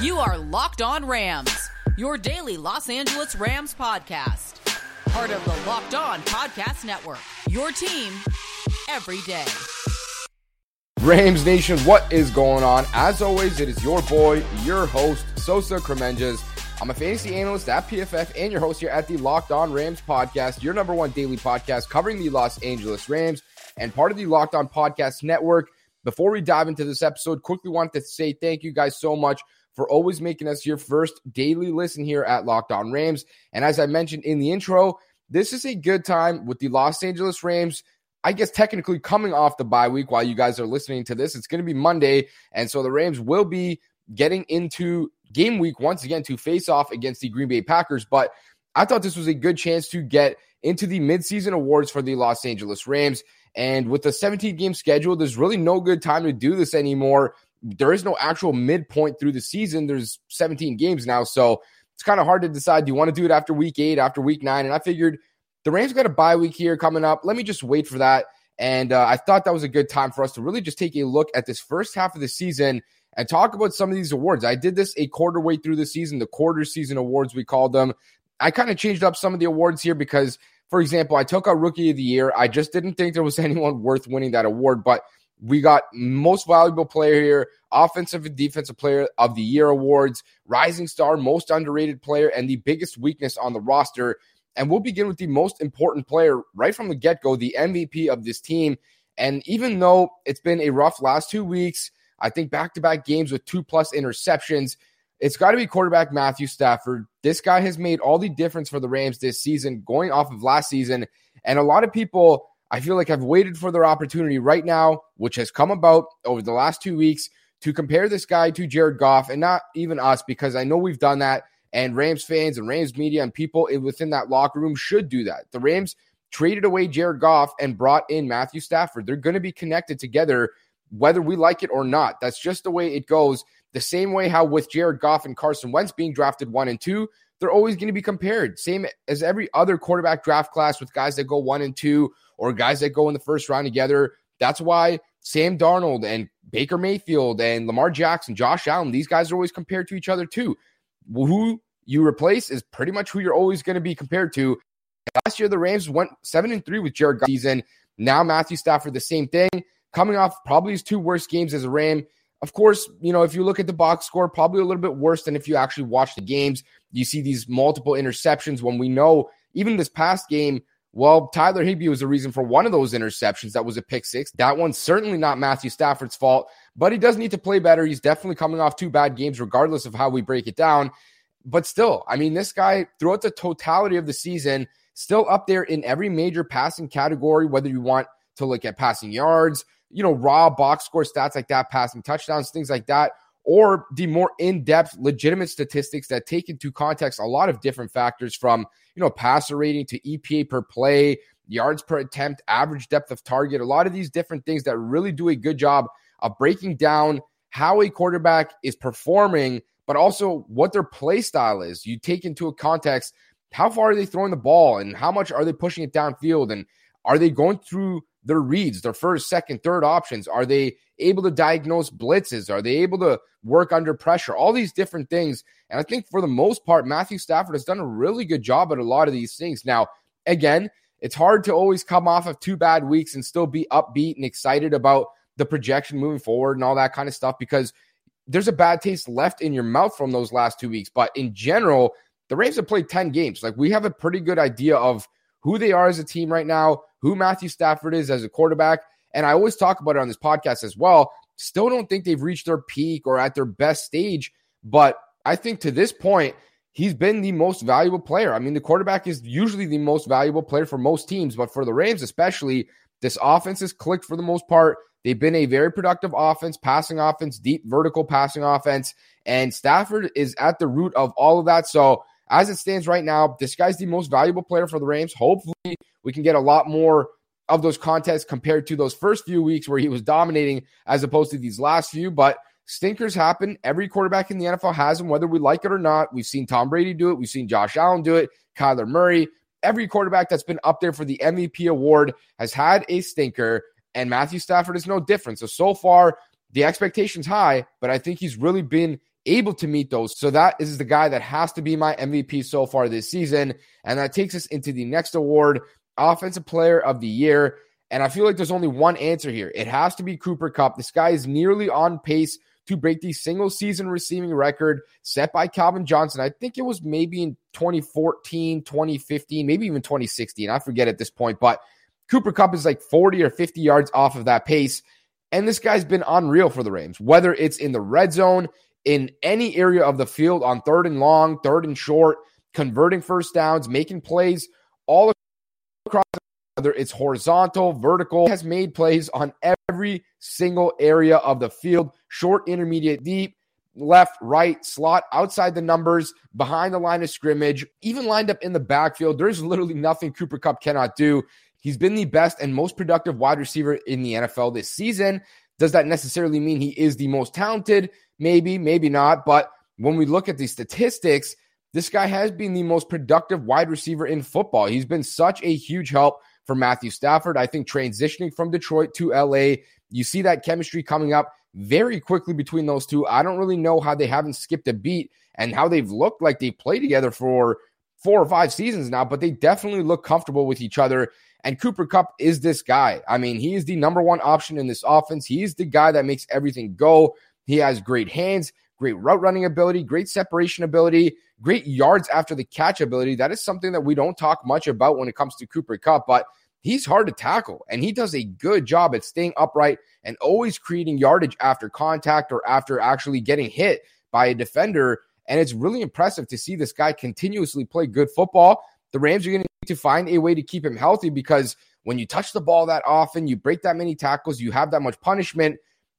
You are Locked On Rams, your daily Los Angeles Rams podcast. Part of the Locked On Podcast Network, your team every day. Rams Nation, what is going on? As always, it is your boy, your host, Sosa Kremenjas. I'm a fantasy analyst at PFF and your host here at the Locked On Rams podcast, your number one daily podcast covering the Los Angeles Rams and part of the Locked On Podcast Network. Before we dive into this episode, quickly want to say thank you guys so much for always making us your first daily listen here at Locked On Rams. And as I mentioned in the intro, this is a good time with the Los Angeles Rams, I guess technically coming off the bye week while you guys are listening to this. It's going to be Monday, and so the Rams will be getting into game week once again to face off against the Green Bay Packers. But I thought this was a good chance to get into the midseason awards for the Los Angeles Rams. And with the 17-game schedule, there's really no good time to do this anymore. There is no actual midpoint through the season. There's 17 games now, so it's kind of hard to decide. Do you want to do it after week 8, after week 9? And I figured the Rams got a bye week here coming up. Let me just wait for that. And I thought that was a good time for us to really just take a look at this first half of the season and talk about some of these awards. I did this a quarter way through the season, the quarter season awards we called them. I kind of changed up some of the awards here because, for example, I took out Rookie of the Year. I just didn't think there was anyone worth winning that award, but we got Most Valuable Player here, Offensive and Defensive Player of the Year awards, Rising Star, Most Underrated Player, and the Biggest Weakness on the Roster. And we'll begin with the most important player right from the get-go, the MVP of this team. And even though it's been a rough last 2 weeks, I think back-to-back games with 2+ interceptions, it's got to be quarterback Matthew Stafford. This guy has made all the difference for the Rams this season, going off of last season. And a lot of people, I feel like, have waited for their opportunity right now, which has come about over the last 2 weeks, to compare this guy to Jared Goff, and not even us, because I know we've done that. And Rams fans and Rams media and people within that locker room should do that. The Rams traded away Jared Goff and brought in Matthew Stafford. They're going to be connected together, whether we like it or not. That's just the way it goes. The same way how with Jared Goff and Carson Wentz being drafted 1 and 2, they're always going to be compared. Same as every other quarterback draft class with guys that go 1 and 2 or guys that go in the first round together. That's why Sam Darnold and Baker Mayfield and Lamar Jackson, Josh Allen, these guys are always compared to each other too. Who you replace is pretty much who you're always going to be compared to. Last year, the Rams went 7-3 with Jared Goff season. Now Matthew Stafford, the same thing. Coming off probably his 2 worst games as a Ram. Of course, you know, if you look at the box score, probably a little bit worse than if you actually watch the games. You see these multiple interceptions when we know even this past game, well, Tyler Higbee was the reason for one of those interceptions. That was a pick six. That one's certainly not Matthew Stafford's fault, but he does need to play better. He's definitely coming off 2 bad games, regardless of how we break it down. But still, I mean, this guy, throughout the totality of the season, still up there in every major passing category, whether you want to look at passing yards, you know, raw box score stats like that, passing touchdowns, things like that, or the more in-depth, legitimate statistics that take into context a lot of different factors from, you know, passer rating to EPA per play, yards per attempt, average depth of target, a lot of these different things that really do a good job of breaking down how a quarterback is performing, but also what their play style is. You take into a context, how far are they throwing the ball and how much are they pushing it downfield, and are they going through their reads, their first, second, third options? Are they able to diagnose blitzes? Are they able to work under pressure? All these different things. And I think for the most part, Matthew Stafford has done a really good job at a lot of these things. Now, again, it's hard to always come off of 2 bad weeks and still be upbeat and excited about the projection moving forward and all that kind of stuff, because there's a bad taste left in your mouth from those last 2 weeks. But in general, the Rams have played 10 games. Like, we have a pretty good idea of who they are as a team right now, who Matthew Stafford is as a quarterback. And I always talk about it on this podcast as well. Still don't think they've reached their peak or at their best stage, but I think to this point, he's been the most valuable player. I mean, the quarterback is usually the most valuable player for most teams, but for the Rams especially, this offense has clicked for the most part. They've been a very productive offense, passing offense, deep vertical passing offense, and Stafford is at the root of all of that. So as it stands right now, this guy's the most valuable player for the Rams. Hopefully, we can get a lot more of those contests compared to those first few weeks where he was dominating as opposed to these last few. But stinkers happen. Every quarterback in the NFL has them, whether we like it or not. We've seen Tom Brady do it. We've seen Josh Allen do it, Kyler Murray. Every quarterback that's been up there for the MVP award has had a stinker, and Matthew Stafford is no different. So far, the expectation's high, but I think he's really been able to meet those. So that is the guy that has to be my MVP so far this season. And that takes us into the next award, Offensive Player of the Year. And I feel like there's only one answer here. It has to be Cooper Kupp. This guy is nearly on pace to break the single-season receiving record set by Calvin Johnson. I think it was maybe in 2014, 2015, maybe even 2016. I forget at this point, but Cooper Kupp is like 40 or 50 yards off of that pace, and this guy's been unreal for the Rams, whether it's in the red zone, in any area of the field, on third and long, third and short, converting first downs, making plays all across, whether it's horizontal, vertical, has made plays on every single area of the field, short, intermediate, deep, left, right, slot, outside the numbers, behind the line of scrimmage, even lined up in the backfield. There's literally nothing Cooper Kupp cannot do. He's been the best and most productive wide receiver in the NFL this season. Does that necessarily mean he is the most talented? Maybe, maybe not. But when we look at the statistics, this guy has been the most productive wide receiver in football. He's been such a huge help for Matthew Stafford. I think transitioning from Detroit to LA, you see that chemistry coming up very quickly between those two. I don't really know how they haven't skipped a beat and how they've looked like they played together for 4 or 5 seasons now, but they definitely look comfortable with each other. And Cooper Kupp is this guy. I mean, he is the number one option in this offense. He is the guy that makes everything go. He has great hands, great route running ability, great separation ability, great yards after the catch ability. That is something that we don't talk much about when it comes to Cooper Kupp, but he's hard to tackle, and he does a good job at staying upright and always creating yardage after contact or after actually getting hit by a defender. And it's really impressive to see this guy continuously play good football. The Rams are going to need to find a way to keep him healthy, because when you touch the ball that often, you break that many tackles, you have that much punishment,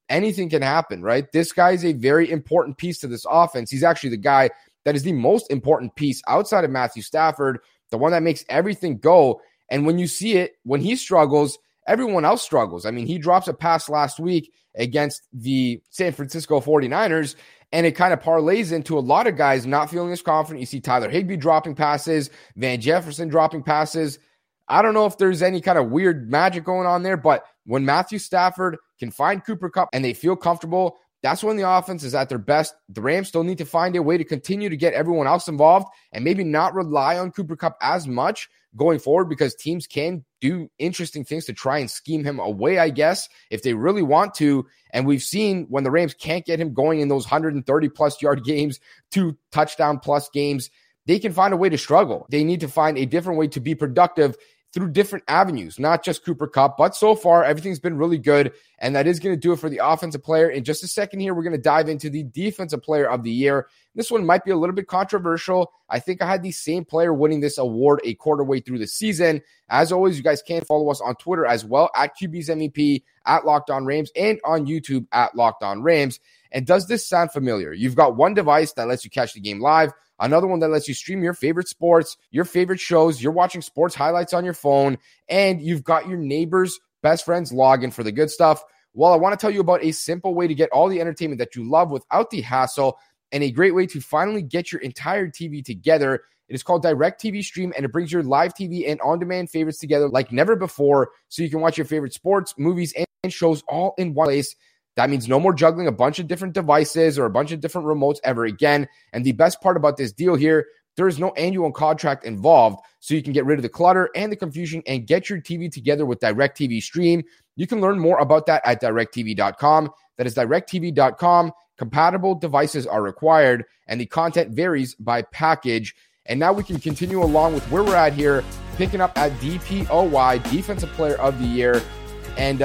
anything can happen, right? This guy is a very important piece to this offense. He's actually the guy that is the most important piece outside of Matthew Stafford, the one that makes everything go. And when you see it, when he struggles, everyone else struggles. I mean, he drops a pass last week against the San Francisco 49ers, and it kind of parlays into a lot of guys not feeling as confident. You see Tyler Higbee dropping passes, Van Jefferson dropping passes. I don't know if there's any kind of weird magic going on there, but when Matthew Stafford can find Cooper Kupp and they feel comfortable, that's when the offense is at their best. The Rams still need to find a way to continue to get everyone else involved and maybe not rely on Cooper Kupp as much going forward, because teams can do interesting things to try and scheme him away, I guess, if they really want to. And we've seen when the Rams can't get him going in those 130-plus yard games, 2 touchdown-plus games, they can find a way to struggle. They need to find a different way to be productive through different avenues, not just Cooper Kupp. But so far, everything's been really good, and that is going to do it for the offensive player. In just a second here, we're going to dive into the defensive player of the year. This one might be a little bit controversial. I think I had the same player winning this award a quarter way through the season. As always, you guys can follow us on Twitter as well, at QBsMEP, at Locked On Rams, and on YouTube, at Locked On Rams. And does this sound familiar? You've got one device that lets you catch the game live, another one that lets you stream your favorite sports, your favorite shows, you're watching sports highlights on your phone, and you've got your neighbor's best friend's login for the good stuff. Well, I want to tell you about a simple way to get all the entertainment that you love without the hassle, and a great way to finally get your entire TV together. It is called Direct TV Stream, and it brings your live TV and on-demand favorites together like never before, so you can watch your favorite sports, movies, and shows all in one place. That means no more juggling a bunch of different devices or a bunch of different remotes ever again. And the best part about this deal here, there is no annual contract involved, so you can get rid of the clutter and the confusion and get your TV together with Direct TV Stream. You can learn more about that at directtv.com. That is directtv.com. Compatible devices are required, and the content varies by package. And now we can continue along with where we're at here, picking up at DPOY, Defensive Player of the Year. And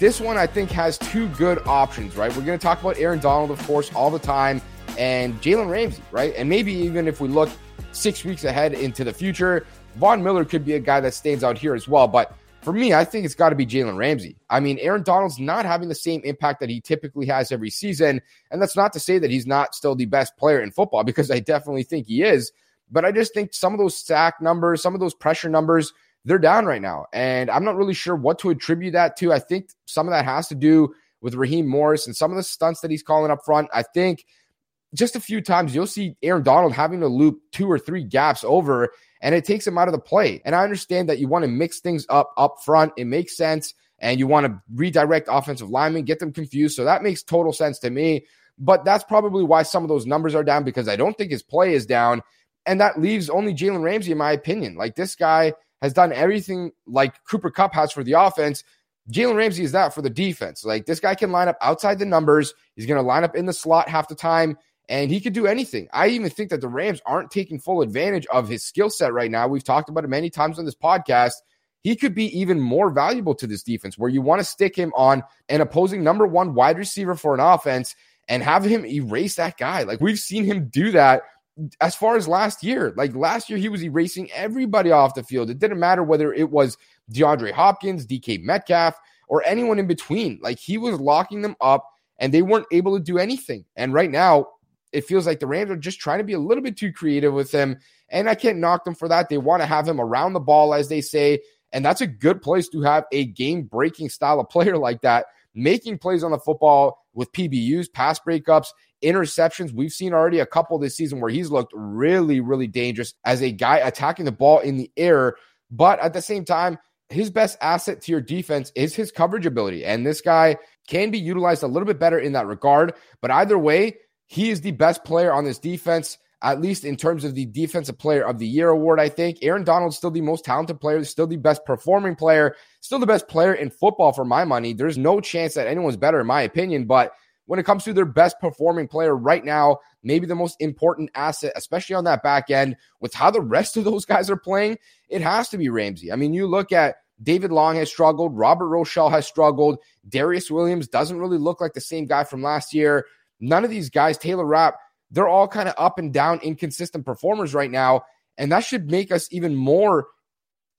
this one, I think, has two good options, right? We're going to talk about Aaron Donald, of course, all the time, and Jalen Ramsey, right? And maybe even if we look 6 weeks ahead into the future, Von Miller could be a guy that stands out here as well. But for me, I think it's got to be Jalen Ramsey. I mean, Aaron Donald's not having the same impact that he typically has every season. And that's not to say that he's not still the best player in football, because I definitely think he is. But I just think some of those sack numbers, some of those pressure numbers, they're down right now. And I'm not really sure what to attribute that to. I think some of that has to do with Raheem Morris and some of the stunts that he's calling up front. I think just a few times you'll see Aaron Donald having to loop 2 or 3 gaps over, and it takes him out of the play. And I understand that you want to mix things up front. It makes sense. And you want to redirect offensive linemen, get them confused. So that makes total sense to me. But that's probably why some of those numbers are down, because I don't think his play is down. And that leaves only Jalen Ramsey, in my opinion. Like, this guy has done everything like Cooper Kupp has for the offense. Jalen Ramsey is that for the defense. Like, this guy can line up outside the numbers. He's going to line up in the slot half the time, and he could do anything. I even think that the Rams aren't taking full advantage of his skill set right now. We've talked about it many times on this podcast. He could be even more valuable to this defense, where you want to stick him on an opposing number one wide receiver for an offense and have him erase that guy. Like, we've seen him do that as far as last year. Like, last year, he was erasing everybody off the field. It didn't matter whether it was DeAndre Hopkins, DK Metcalf, or anyone in between. Like, he was locking them up, and they weren't able to do anything. And right now, it feels like the Rams are just trying to be a little bit too creative with him, and I can't knock them for that. They want to have him around the ball, as they say, and that's a good place to have a game-breaking style of player like that, making plays on the football with PBUs, pass breakups, interceptions. We've seen already a couple this season where he's looked really, really dangerous as a guy attacking the ball in the air. But at the same time, his best asset to your defense is his coverage ability, and this guy can be utilized a little bit better in that regard. But either way, he is the best player on this defense, at least in terms of the Defensive Player of the Year award, I think. Aaron Donald's still the most talented player, still the best performing player, still the best player in football for my money. There's no chance that anyone's better, in my opinion, but when it comes to their best performing player right now, maybe the most important asset, especially on that back end, with how the rest of those guys are playing, it has to be Ramsey. I mean, you look at David Long has struggled. Robert Rochelle has struggled. Darious Williams doesn't really look like the same guy from last year. None of these guys, Taylor Rapp, they're all kind of up and down, inconsistent performers right now, and that should make us even more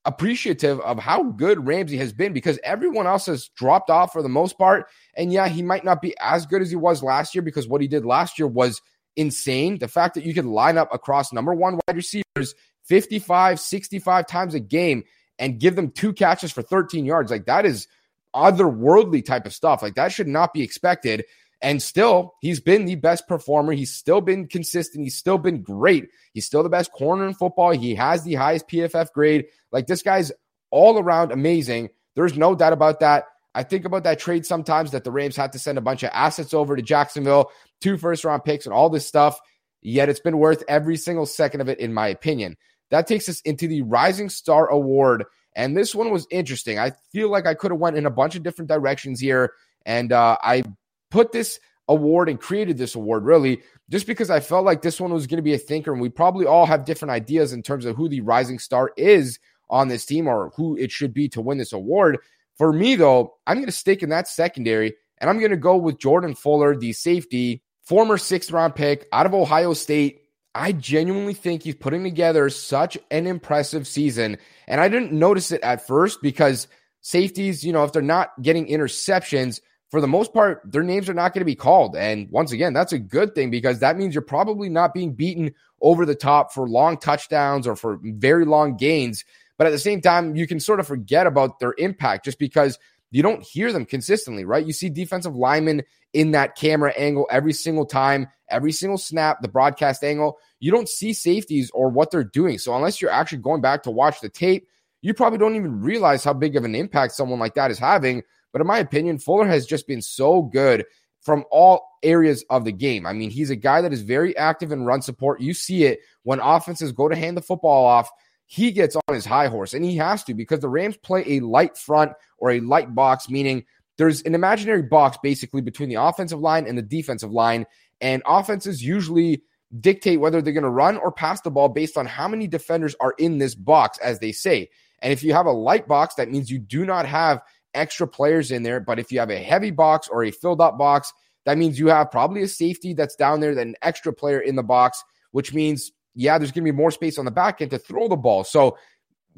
appreciative of how good Ramsey has been, because everyone else has dropped off for the most part. And yeah, he might not be as good as he was last year, because what he did last year was insane. The fact that you could line up across number one wide receivers 55, 65 times a game and give them 2 catches for 13 yards, like, that is otherworldly type of stuff. Like, that should not be expected. And still, he's been the best performer. He's still been consistent. He's still been great. He's still the best corner in football. He has the highest PFF grade. Like, this guy's all around amazing. There's no doubt about that. I think about that trade sometimes that the Rams had to send a bunch of assets over to Jacksonville, 2 first-round picks and all this stuff, yet it's been worth every single second of it, in my opinion. That takes us into the Rising Star Award, and this one was interesting. I feel like I could have went in a bunch of different directions here, and I put this award and created this award really just because I felt like this one was going to be a thinker, and we probably all have different ideas in terms of who the rising star is on this team or who it should be to win this award. For me, though, I'm going to stick in that secondary, and I'm going to go with Jordan Fuller, the safety, former 6th-round pick out of Ohio State. I genuinely think he's putting together such an impressive season, and I didn't notice it at first because safeties, you know, if they're not getting interceptions, for the most part, their names are not going to be called. And once again, that's a good thing because that means you're probably not being beaten over the top for long touchdowns or for very long gains. But at the same time, you can sort of forget about their impact just because you don't hear them consistently, right? You see defensive linemen in that camera angle every single time, every single snap, the broadcast angle. You don't see safeties or what they're doing. So unless you're actually going back to watch the tape, you probably don't even realize how big of an impact someone like that is having. But in my opinion, Fuller has just been so good from all areas of the game. I mean, he's a guy that is very active in run support. You see it when offenses go to hand the football off. He gets on his high horse, and he has to because the Rams play a light front or a light box, meaning there's an imaginary box basically between the offensive line and the defensive line, and offenses usually dictate whether they're going to run or pass the ball based on how many defenders are in this box, as they say. And if you have a light box, that means you do not have extra players in there. But if you have a heavy box or a filled up box, that means you have probably a safety that's down there, than an extra player in the box, which means, yeah, there's going to be more space on the back end to throw the ball. So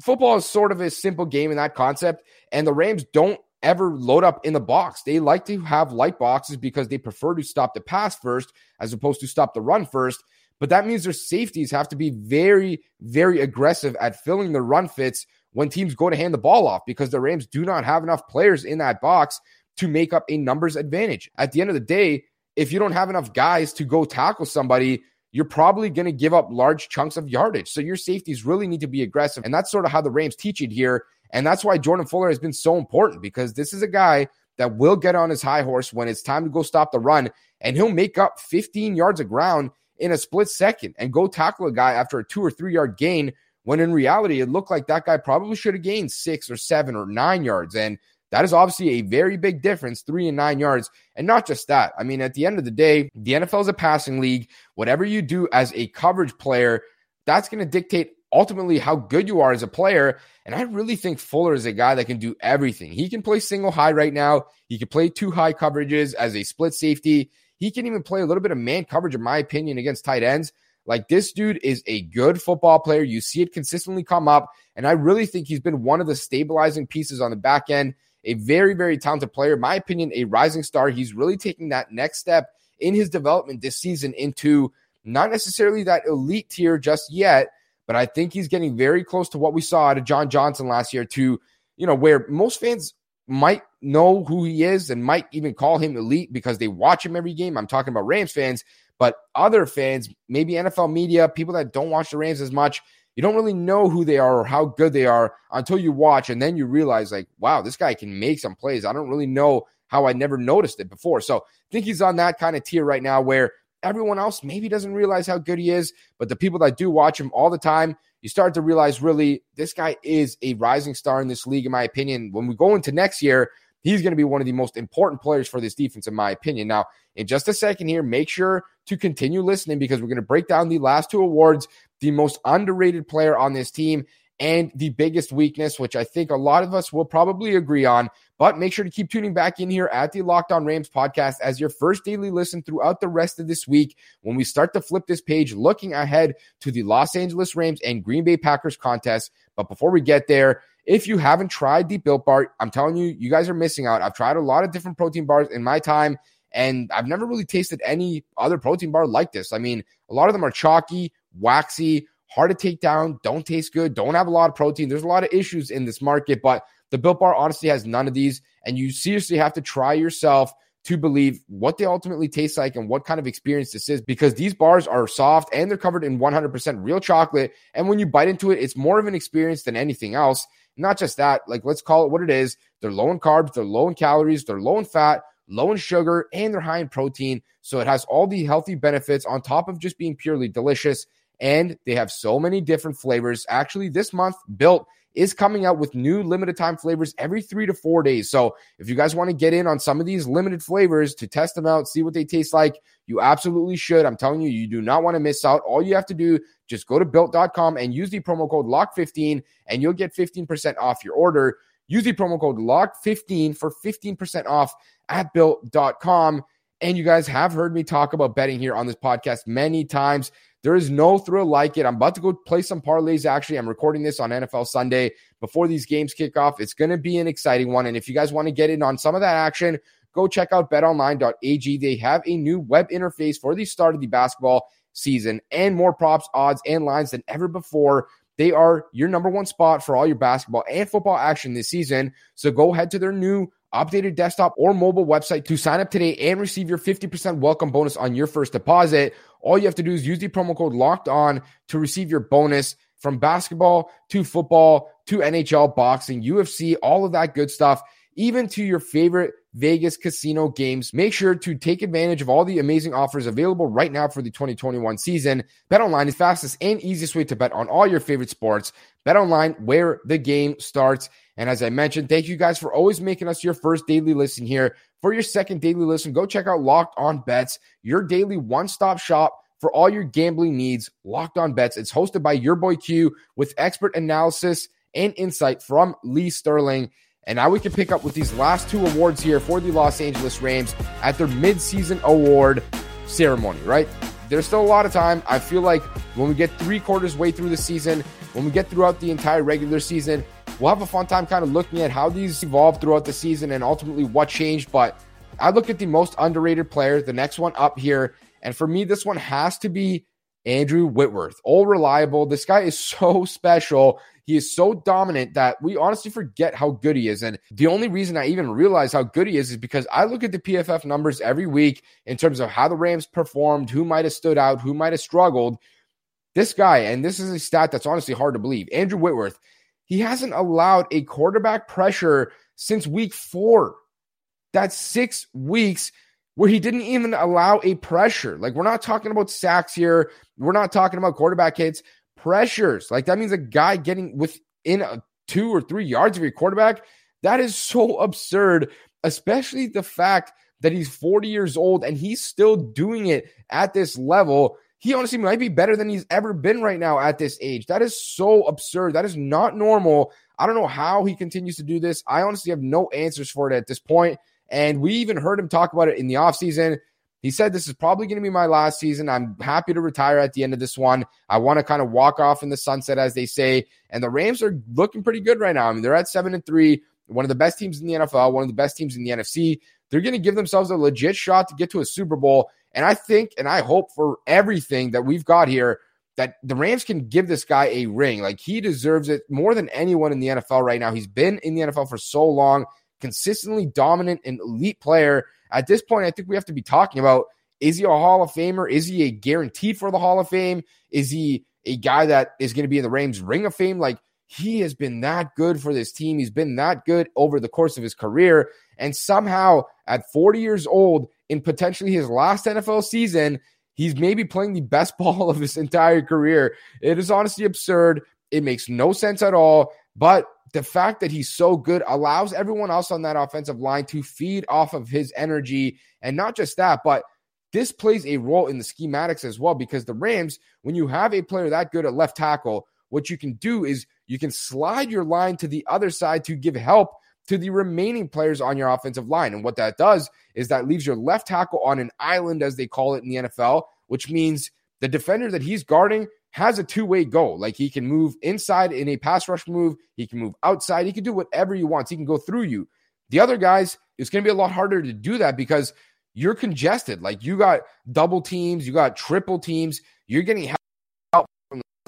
football is sort of a simple game in that concept. And the Rams don't ever load up in the box. They like to have light boxes because they prefer to stop the pass first as opposed to stop the run first. But that means their safeties have to be very, very aggressive at filling the run fits when teams go to hand the ball off because the Rams do not have enough players in that box to make up a numbers advantage. At the end of the day, if you don't have enough guys to go tackle somebody, you're probably going to give up large chunks of yardage. So your safeties really need to be aggressive. And that's sort of how the Rams teach it here. And that's why Jordan Fuller has been so important because this is a guy that will get on his high horse when it's time to go stop the run. and he'll make up 15 yards of ground in a split second and go tackle a guy after a 2 or 3 yard gain, when in reality, it looked like that guy probably should have gained 6 or 7 or 9 yards. And that is obviously a very big difference, 3 and 9 yards. And not just that. I mean, at the end of the day, the NFL is a passing league. Whatever you do as a coverage player, that's going to dictate ultimately how good you are as a player. And I really think Fuller is a guy that can do everything. He can play single high right now. He can play two high coverages as a split safety. He can even play a little bit of man coverage, in my opinion, against tight ends. Like, this dude is a good football player. You see it consistently come up. And I really think he's been one of the stabilizing pieces on the back end. A very, very talented player. In my opinion, a rising star. He's really taking that next step in his development this season into not necessarily that elite tier just yet, but I think he's getting very close to what we saw out of John Johnson last year to, you know, where most fans might know who he is and might even call him elite because they watch him every game. I'm talking about Rams fans, but other fans, maybe NFL media, people that don't watch the Rams as much, you don't really know who they are or how good they are until you watch, and then you realize, like, wow, this guy can make some plays. I don't really know how I never noticed it before. So I think he's on that kind of tier right now where everyone else maybe doesn't realize how good he is, but the people that do watch him all the time, you start to realize, really, this guy is a rising star in this league, in my opinion. When we go into next year, he's going to be one of the most important players for this defense, in my opinion. Now, in just a second here, make sure to continue listening because we're going to break down the last two awards, the most underrated player on this team, and the biggest weakness, which I think a lot of us will probably agree on. But make sure to keep tuning back in here at the Locked On Rams podcast as your first daily listen throughout the rest of this week when we start to flip this page, looking ahead to the Los Angeles Rams and Green Bay Packers contest. But before we get there, if you haven't tried the Built Bar, I'm telling you, you guys are missing out. I've tried a lot of different protein bars in my time, and I've never really tasted any other protein bar like this. I mean, a lot of them are chalky, waxy, hard to take down, don't taste good, don't have a lot of protein. There's a lot of issues in this market, but the Built Bar honestly has none of these, and you seriously have to try yourself to believe what they ultimately taste like and what kind of experience this is, because these bars are soft and they're covered in 100% real chocolate, and when you bite into it, it's more of an experience than anything else. Not just that, like, let's call it what it is. They're low in carbs, they're low in calories, they're low in fat, low in sugar, and they're high in protein, so it has all the healthy benefits on top of just being purely delicious. And they have so many different flavors. Actually, this month, Built is coming out with new limited time flavors every 3 to 4 days. So if you guys want to get in on some of these limited flavors to test them out, see what they taste like, you absolutely should. I'm telling you, you do not want to miss out. All you have to do, just go to Built.com and use the promo code LOCK15 and you'll get 15% off your order. Use the promo code LOCK15 for 15% off at Built.com. And you guys have heard me talk about betting here on this podcast many times. There is no thrill like it. I'm about to go play some parlays, actually. I'm recording this on NFL Sunday before these games kick off. It's going to be an exciting one. And if you guys want to get in on some of that action, go check out betonline.ag. They have a new web interface for the start of the basketball season and more props, odds, and lines than ever before. They are your number one spot for all your basketball and football action this season. So go head to their new updated desktop or mobile website to sign up today and receive your 50% welcome bonus on your first deposit. All you have to do is use the promo code Locked On to receive your bonus. From basketball to football to NHL, boxing, UFC, all of that good stuff, even to your favorite Vegas casino games. Make sure to take advantage of all the amazing offers available right now for the 2021 season. BetOnline is the fastest and easiest way to bet on all your favorite sports. BetOnline, where the game starts. And as I mentioned, thank you guys for always making us your first daily listen here. For your second daily listen, go check out Locked On Bets, your daily one-stop shop for all your gambling needs. Locked On Bets. It's hosted by your boy Q with expert analysis and insight from Lee Sterling. And now we can pick up with these last two awards here for the Los Angeles Rams at their midseason award ceremony, right? There's still a lot of time. I feel like when we get three-quarters way through the season, when we get throughout the entire regular season, we'll have a fun time kind of looking at how these evolved throughout the season and ultimately what changed. But I look at the most underrated player, the next one up here. And for me, this one has to be Andrew Whitworth. All reliable. This guy is so special. He is so dominant that we honestly forget how good he is. And the only reason I even realize how good he is because I look at the PFF numbers every week in terms of how the Rams performed, who might have stood out, who might have struggled. This guy, and this is a stat that's honestly hard to believe, Andrew Whitworth, he hasn't allowed a quarterback pressure since week 4. That's 6 weeks. where he didn't even allow a pressure. Like, we're not talking about sacks here. We're not talking about quarterback hits. Pressures. Like, that means a guy getting within 2 or 3 yards of your quarterback. That is so absurd, especially the fact that he's 40 years old and he's still doing it at this level. He honestly might be better than he's ever been right now at this age. That is so absurd. That is not normal. I don't know how he continues to do this. I honestly have no answers for it at this point. And we even heard him talk about it in the offseason. He said, this is probably going to be my last season. I'm happy to retire at the end of this one. I want to kind of walk off in the sunset, as they say. And the Rams are looking pretty good right now. I mean, they're at 7-3, one of the best teams in the NFL, one of the best teams in the NFC. They're going to give themselves a legit shot to get to a Super Bowl. And I think, and I hope for everything that we've got here, that the Rams can give this guy a ring. Like, he deserves it more than anyone in the NFL right now. He's been in the NFL for so long, consistently dominant and elite player. At this point, I think we have to be talking about, is he a Hall of Famer? Is he a guaranteed for the Hall of Fame? Is he a guy that is going to be in the Rams Ring of Fame? Like, he has been that good for this team. He's been that good over the course of his career. And somehow at 40 years old, in potentially his last NFL season, he's maybe playing the best ball of his entire career. It is honestly absurd. It makes no sense at all. But the fact that he's so good allows everyone else on that offensive line to feed off of his energy. And not just that, but this plays a role in the schematics as well, because the Rams, when you have a player that good at left tackle, what you can do is you can slide your line to the other side to give help to the remaining players on your offensive line. And what that does is that leaves your left tackle on an island, as they call it in the NFL, which means the defender that he's guarding has a two-way go. Like, he can move inside in a pass rush move. He can move outside. He can do whatever he wants. He can go through you. The other guys, it's going to be a lot harder to do that because you're congested. Like, you got double teams. You got triple teams. You're getting help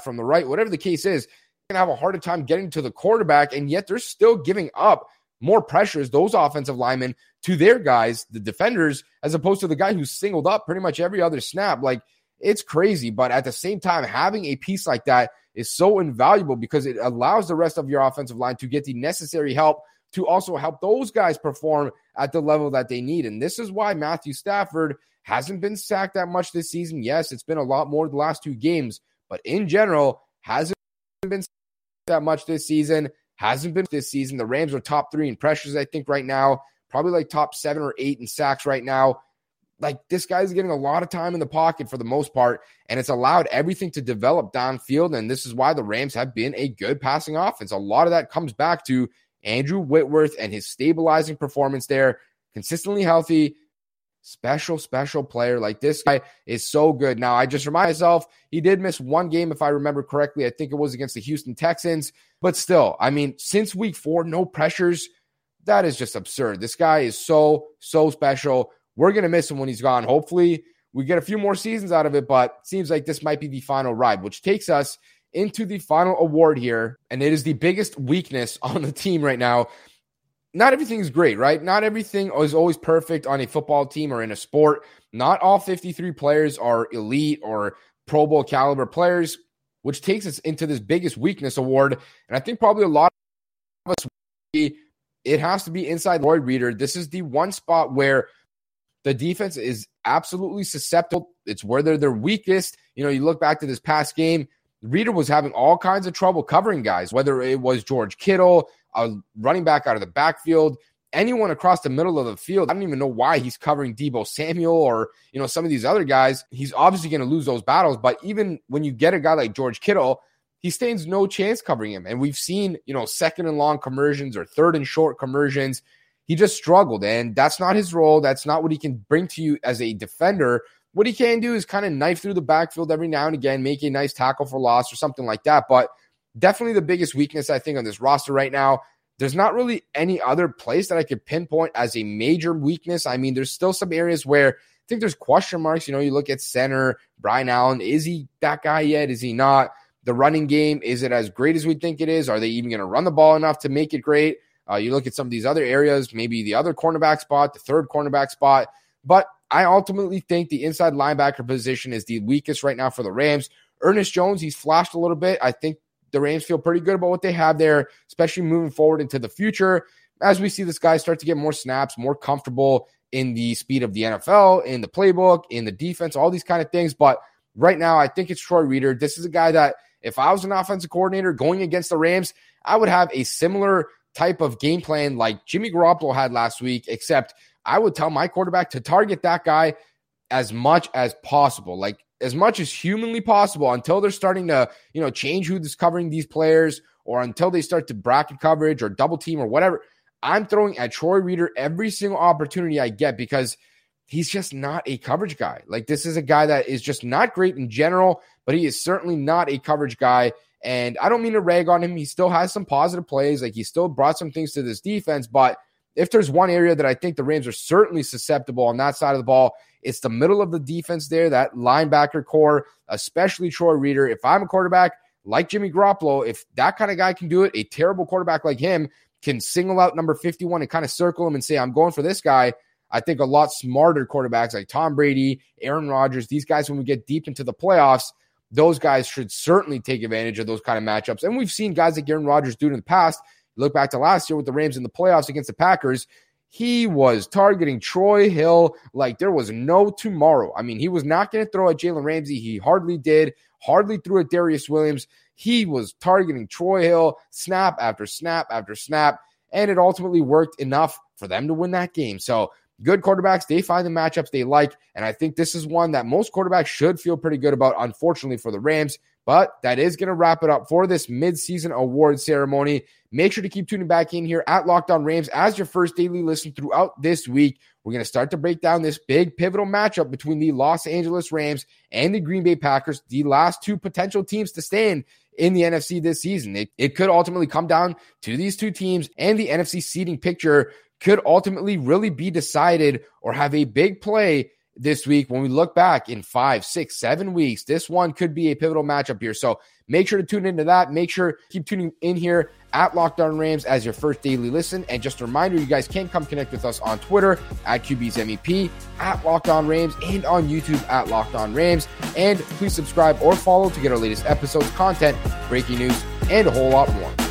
from the right, whatever the case is. You're going to have a harder time getting to the quarterback, and yet they're still giving up more pressures, those offensive linemen, to their guys, the defenders, as opposed to the guy who's singled up pretty much every other snap. Like, it's crazy. But at the same time, having a piece like that is so invaluable because it allows the rest of your offensive line to get the necessary help to also help those guys perform at the level that they need. And this is why Matthew Stafford hasn't been sacked that much this season. Yes, it's been a lot more the last two games, but in general, hasn't been sacked that much this season. Hasn't been this season. The Rams are top 3 in pressures, I think, right now. Probably like top 7 or 8 in sacks right now. Like, this guy's getting a lot of time in the pocket for the most part, and it's allowed everything to develop downfield, and this is why the Rams have been a good passing offense. A lot of that comes back to Andrew Whitworth and his stabilizing performance there. Consistently healthy, special player. Like, this guy is so good. Now, I just remind myself, he did miss one game, if I remember correctly. I think it was against the Houston Texans. But still, I mean, since week 4, no pressures. That is just absurd. This guy is so special. We're going to miss him when he's gone. Hopefully, we get a few more seasons out of it, but it seems like this might be the final ride, which takes us into the final award here, and it is the biggest weakness on the team right now. Not everything is great, right? Not everything is always perfect on a football team or in a sport. Not all 53 players are elite or Pro Bowl caliber players, which takes us into this biggest weakness award. And I think probably a lot of us, it has to be inside Troy Reeder. This is the one spot where the defense is absolutely susceptible. It's where they're their weakest. You know, you look back to this past game, Reeder was having all kinds of trouble covering guys, whether it was George Kittle, a running back out of the backfield, anyone across the middle of the field. I don't even know why he's covering Deebo Samuel or, you know, some of these other guys. He's obviously going to lose those battles, but even when you get a guy like George Kittle, he stands no chance covering him. And we've seen, you know, 2nd and long conversions or 3rd and short conversions. He just struggled, and that's not his role. That's not what he can bring to you as a defender. What he can do is kind of knife through the backfield every now and again, make a nice tackle for loss or something like that. But definitely the biggest weakness, I think, on this roster right now. There's not really any other place that I could pinpoint as a major weakness. I mean, there's still some areas where I think there's question marks. You know, you look at center, Brian Allen. Is he that guy yet? Is he not? The running game, is it as great as we think it is? Are they even going to run the ball enough to make it great? You look at some of these other areas, maybe the other cornerback spot, the 3rd cornerback spot. But I ultimately think the inside linebacker position is the weakest right now for the Rams. Ernest Jones, he's flashed a little bit. I think the Rams feel pretty good about what they have there, especially moving forward into the future. As we see this guy start to get more snaps, more comfortable, in the speed of the NFL, in the playbook, in the defense, all these kind of things. But right now, I think it's Troy Reeder. This is a guy that if I was an offensive coordinator going against the Rams, I would have a similar type of game plan like Jimmy Garoppolo had last week, except I would tell my quarterback to target that guy as much as possible, like as much as humanly possible until they're starting to, you know, change who's covering these players or until they start to bracket coverage or double team or whatever. I'm throwing at Troy Reeder every single opportunity I get because he's just not a coverage guy. Like, this is a guy that is just not great in general, but he is certainly not a coverage guy. And I don't mean to rag on him. He still has some positive plays. Like, he still brought some things to this defense. But if there's one area that I think the Rams are certainly susceptible on that side of the ball, it's the middle of the defense there, that linebacker core, especially Troy Reeder. If I'm a quarterback like Jimmy Garoppolo, if that kind of guy can do it, a terrible quarterback like him can single out number 51 and kind of circle him and say, I'm going for this guy. I think a lot smarter quarterbacks like Tom Brady, Aaron Rodgers, these guys, when we get deep into the playoffs, those guys should certainly take advantage of those kind of matchups. And we've seen guys like Aaron Rodgers do it in the past. Look back to last year with the Rams in the playoffs against the Packers. He was targeting Troy Hill like there was no tomorrow. I mean, he was not going to throw at Jalen Ramsey. He hardly did, hardly threw at Darious Williams. He was targeting Troy Hill snap after snap after snap, and it ultimately worked enough for them to win that game. So good quarterbacks, they find the matchups they like, and I think this is one that most quarterbacks should feel pretty good about, unfortunately for the Rams. But that is going to wrap it up for this midseason award ceremony. Make sure to keep tuning back in here at Locked On Rams as your first daily listen throughout this week. We're going to start to break down this big pivotal matchup between the Los Angeles Rams and the Green Bay Packers, the last two potential teams to stand in the NFC this season. It could ultimately come down to these two teams, and the NFC seeding picture could ultimately really be decided or have a big play this week. When we look back in 5, 6, 7 weeks, this one could be a pivotal matchup here. So make sure to tune into that. Make sure keep tuning in here at Locked On Rams as your first daily listen. And just a reminder, you guys can come connect with us on Twitter at QBsMEP, at Locked On Rams, and on YouTube at Locked On Rams. And please subscribe or follow to get our latest episodes, content, breaking news, and a whole lot more.